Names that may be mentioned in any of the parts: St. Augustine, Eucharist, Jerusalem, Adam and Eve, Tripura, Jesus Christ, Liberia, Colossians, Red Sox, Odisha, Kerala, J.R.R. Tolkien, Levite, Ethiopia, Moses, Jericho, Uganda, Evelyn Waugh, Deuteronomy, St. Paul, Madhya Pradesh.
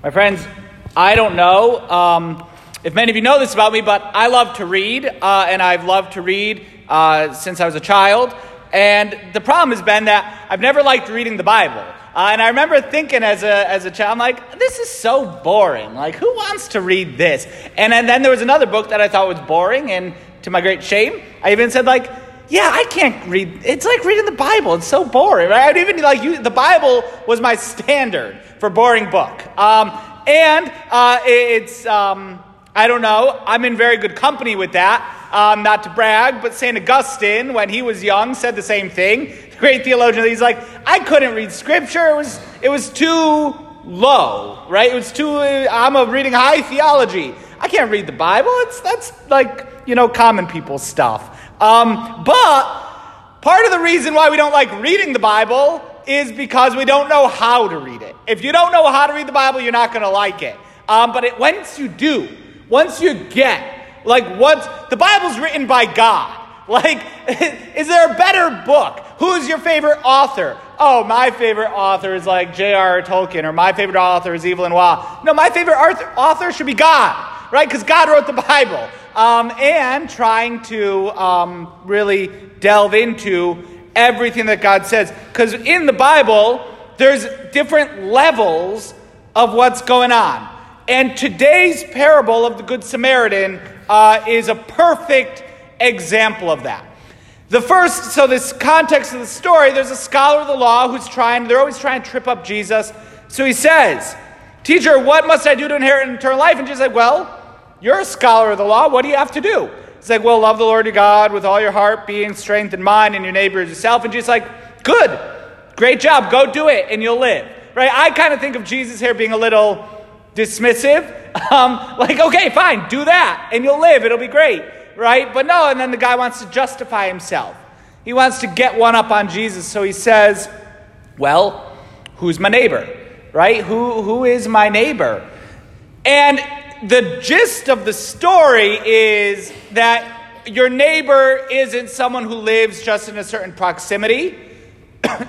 My friends, I don't know if many of you know this about me, but I love to read, and I've loved to read since I was a child. And the problem has been that I've never liked reading the Bible. And I remember thinking as a child, I'm like, this is so boring. Like, who wants to read this? And then there was another book that I thought was boring, and to my great shame, I even said, like, yeah, I can't read. It's like reading the Bible. It's so boring, right? The Bible was my standard for boring book. I don't know. I'm in very good company with that. Not to brag, but St. Augustine, when he was young, said the same thing. The great theologian, he's like, I couldn't read scripture. It was too low, right? It was too, I'm reading high theology. I can't read the Bible. That's like, common people stuff. But part of the reason why we don't like reading the Bible is because we don't know how to read it. If you don't know how to read the Bible, you're not going to like it. But once you do, once you get, the Bible's written by God. Like, is there a better book? Who's your favorite author? Oh, my favorite author is like J.R.R. Tolkien, or my favorite author is Evelyn Waugh. No, my favorite author should be God, right? Because God wrote the Bible. And trying to really delve into everything that God says. Because in the Bible, there's different levels of what's going on. And today's parable of the Good Samaritan is a perfect example of that. This context of the story, there's a scholar of the law they're always trying to trip up Jesus. So he says, teacher, what must I do to inherit eternal life? And Jesus is like, well, you're a scholar of the law. What do you have to do? He's like, well, love the Lord your God with all your heart, being, strength, and mind, and your neighbor as yourself. And Jesus is like, good, great job. Go do it and you'll live, right? I kind of think of Jesus here being a little dismissive, like, okay, fine, do that, and you'll live, it'll be great, right? But no, and then the guy wants to justify himself. He wants to get one up on Jesus, so he says, well, who's my neighbor, right? Who is my neighbor? And the gist of the story is that your neighbor isn't someone who lives just in a certain proximity.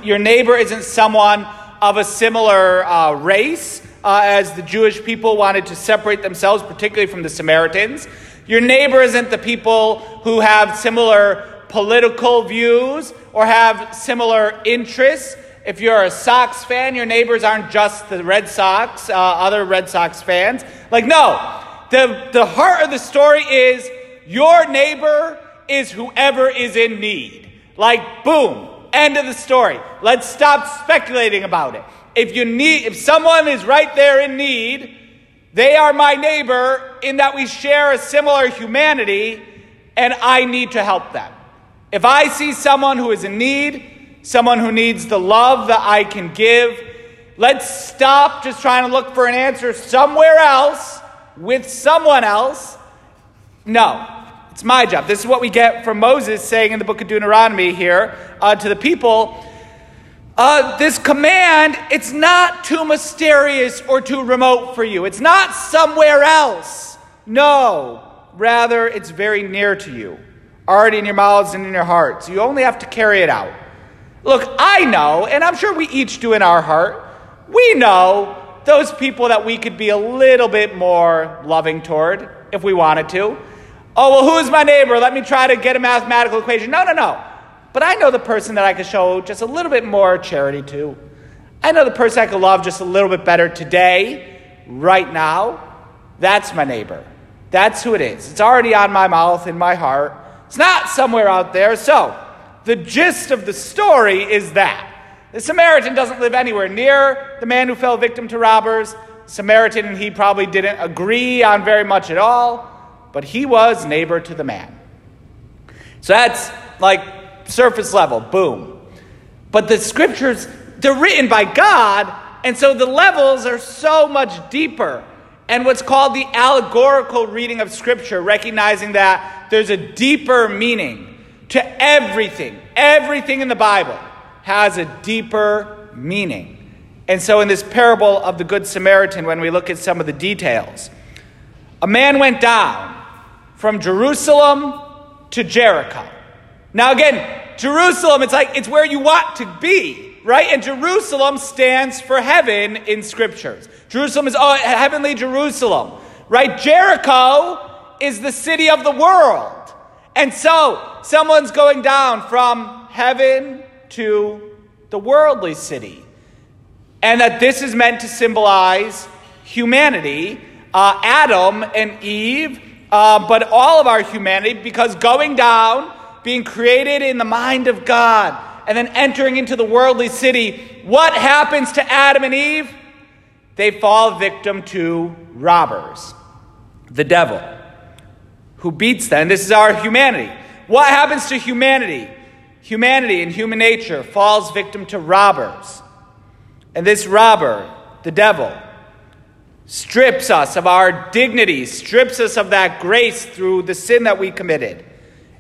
Your neighbor isn't someone of a similar race, as the Jewish people wanted to separate themselves, particularly from the Samaritans. Your neighbor isn't the people who have similar political views or have similar interests. If you're a Sox fan, your neighbors aren't just the Red Sox, other Red Sox fans. Like, no, the heart of the story is your neighbor is whoever is in need. Like, boom, end of the story. Let's stop speculating about it. If someone is right there in need, they are my neighbor in that we share a similar humanity, and I need to help them. If I see someone who is in need, someone who needs the love that I can give, let's stop just trying to look for an answer somewhere else with someone else. No, it's my job. This is what we get from Moses saying in the book of Deuteronomy here to the people. This command, it's not too mysterious or too remote for you. It's not somewhere else. No, rather it's very near to you, already in your mouths and in your hearts. You only have to carry it out. Look, I know, and I'm sure we each do in our heart, we know those people that we could be a little bit more loving toward if we wanted to. Oh, well, who's my neighbor? Let me try to get a mathematical equation. No. But I know the person that I could show just a little bit more charity to. I know the person I could love just a little bit better today, right now. That's my neighbor. That's who it is. It's already on my mouth, in my heart. It's not somewhere out there. So the gist of the story is that the Samaritan doesn't live anywhere near the man who fell victim to robbers. Samaritan and he probably didn't agree on very much at all, but he was neighbor to the man. So that's like surface level, boom. But the scriptures, they're written by God, and so the levels are so much deeper. And what's called the allegorical reading of scripture, recognizing that there's a deeper meaning to everything. Everything in the Bible has a deeper meaning. And so in this parable of the Good Samaritan, when we look at some of the details, a man went down from Jerusalem to Jericho. Now again, Jerusalem, it's where you want to be. right? And Jerusalem stands for heaven in scriptures. Jerusalem is heavenly Jerusalem, right? Jericho is the city of the world. And so someone's going down from heaven to the worldly city. And that this is meant to symbolize humanity, Adam and Eve, but all of our humanity, because going down, being created in the mind of God, and then entering into the worldly city, what happens to Adam and Eve? They fall victim to robbers, the devil, who beats them. This is our humanity. What happens to humanity? Humanity and human nature falls victim to robbers. And this robber, the devil, strips us of our dignity, strips us of that grace through the sin that we committed.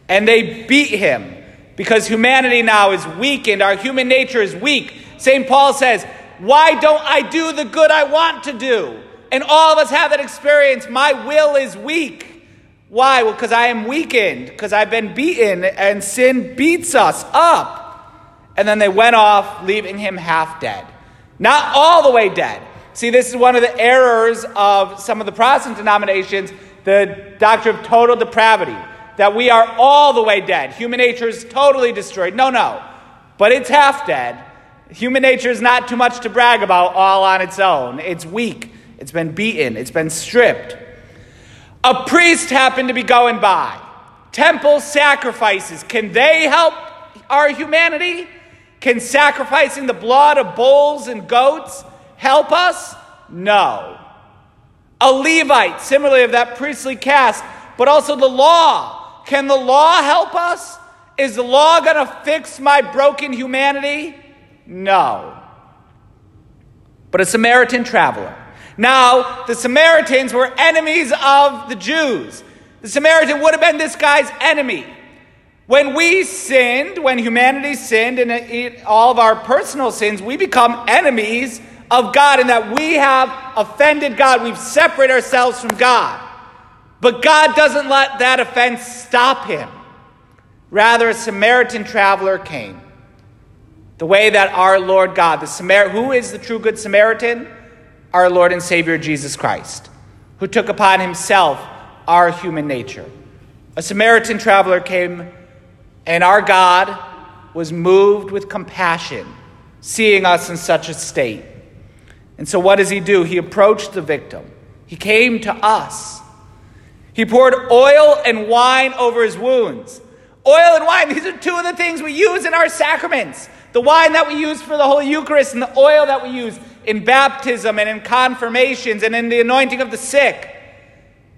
And they beat him because humanity now is weakened. Our human nature is weak. St. Paul says, why don't I do the good I want to do? And all of us have that experience. My will is weak. Why? Well, because I am weakened, because I've been beaten, and sin beats us up. And then they went off, leaving him half dead. Not all the way dead. See, this is one of the errors of some of the Protestant denominations, the doctrine of total depravity, that we are all the way dead. Human nature is totally destroyed. No. But it's half dead. Human nature is not too much to brag about all on its own. It's weak. It's been beaten. It's been stripped. A priest happened to be going by. Temple sacrifices. Can they help our humanity? Can sacrificing the blood of bulls and goats help us? No. A Levite, similarly of that priestly caste, but also the law. Can the law help us? Is the law going to fix my broken humanity? No. But a Samaritan traveler. Now, the Samaritans were enemies of the Jews. The Samaritan would have been this guy's enemy. When we sinned, when humanity sinned, and all of our personal sins, we become enemies of God in that we have offended God. We've separated ourselves from God. But God doesn't let that offense stop him. Rather, a Samaritan traveler came. The way that our Lord God, who is the true good Samaritan? Our Lord and Savior, Jesus Christ, who took upon himself our human nature. A Samaritan traveler came, and our God was moved with compassion, seeing us in such a state. And so what does he do? He approached the victim. He came to us. He poured oil and wine over his wounds. Oil and wine, these are two of the things we use in our sacraments. The wine that we use for the Holy Eucharist and the oil that we use in baptism and in confirmations and in the anointing of the sick.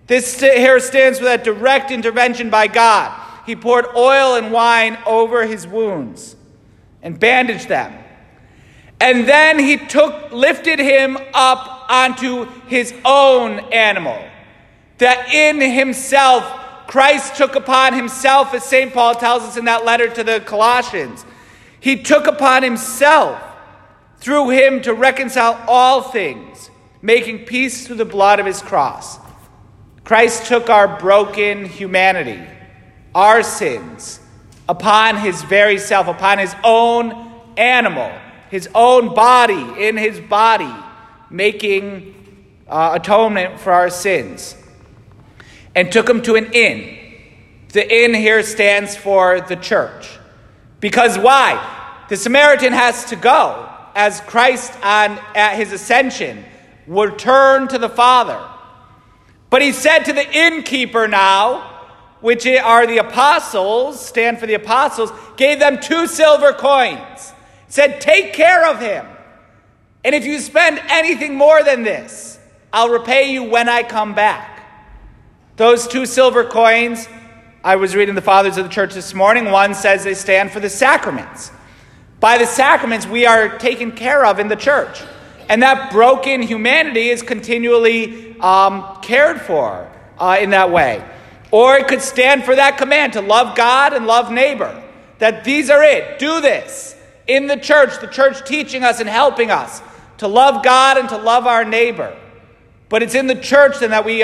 This here stands for that direct intervention by God. He poured oil and wine over his wounds and bandaged them. And then he lifted him up onto his own animal. That in himself, Christ took upon himself, as St. Paul tells us in that letter to the Colossians. He took upon himself, through him, to reconcile all things, making peace through the blood of his cross. Christ took our broken humanity, our sins, upon his very self, upon his own animal, his own body, in his body, making atonement for our sins. And took him to an inn. The inn here stands for the church. Because why? The Samaritan has to go. As Christ at his ascension would turn to the Father. But he said to the innkeeper now, which are the apostles, stand for the apostles, gave them 2 silver coins. Said, take care of him. And if you spend anything more than this, I'll repay you when I come back. Those 2 silver coins, I was reading the Fathers of the Church this morning. One says they stand for the sacraments. By the sacraments, we are taken care of in the church. And that broken humanity is continually cared for in that way. Or it could stand for that command to love God and love neighbor. That these are it. Do this in the church teaching us and helping us to love God and to love our neighbor. But it's in the church then that we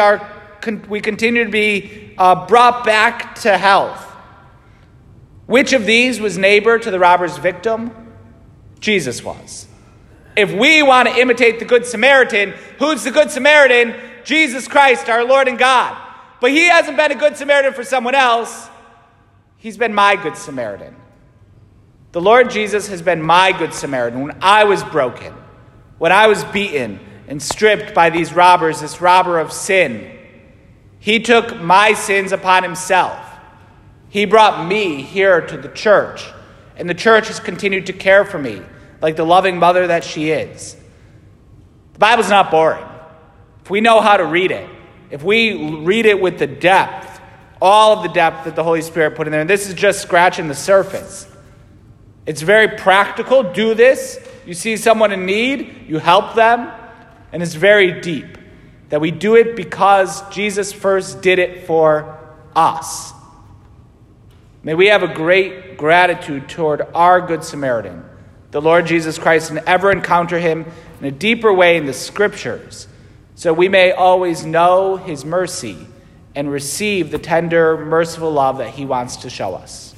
continue to be brought back to health. Which of these was neighbor to the robber's victim? Jesus was. If we want to imitate the Good Samaritan, who's the Good Samaritan? Jesus Christ, our Lord and God. But he hasn't been a Good Samaritan for someone else. He's been my Good Samaritan. The Lord Jesus has been my Good Samaritan when I was broken, when I was beaten and stripped by these robbers, this robber of sin. He took my sins upon himself. He brought me here to the church, and the church has continued to care for me like the loving mother that she is. The Bible's not boring. If we know how to read it, if we read it with the depth, all of the depth that the Holy Spirit put in there, and this is just scratching the surface. It's very practical. Do this. You see someone in need, you help them, and it's very deep. That we do it because Jesus first did it for us. May we have a great gratitude toward our Good Samaritan, the Lord Jesus Christ, and ever encounter him in a deeper way in the Scriptures, so we may always know his mercy and receive the tender, merciful love that he wants to show us.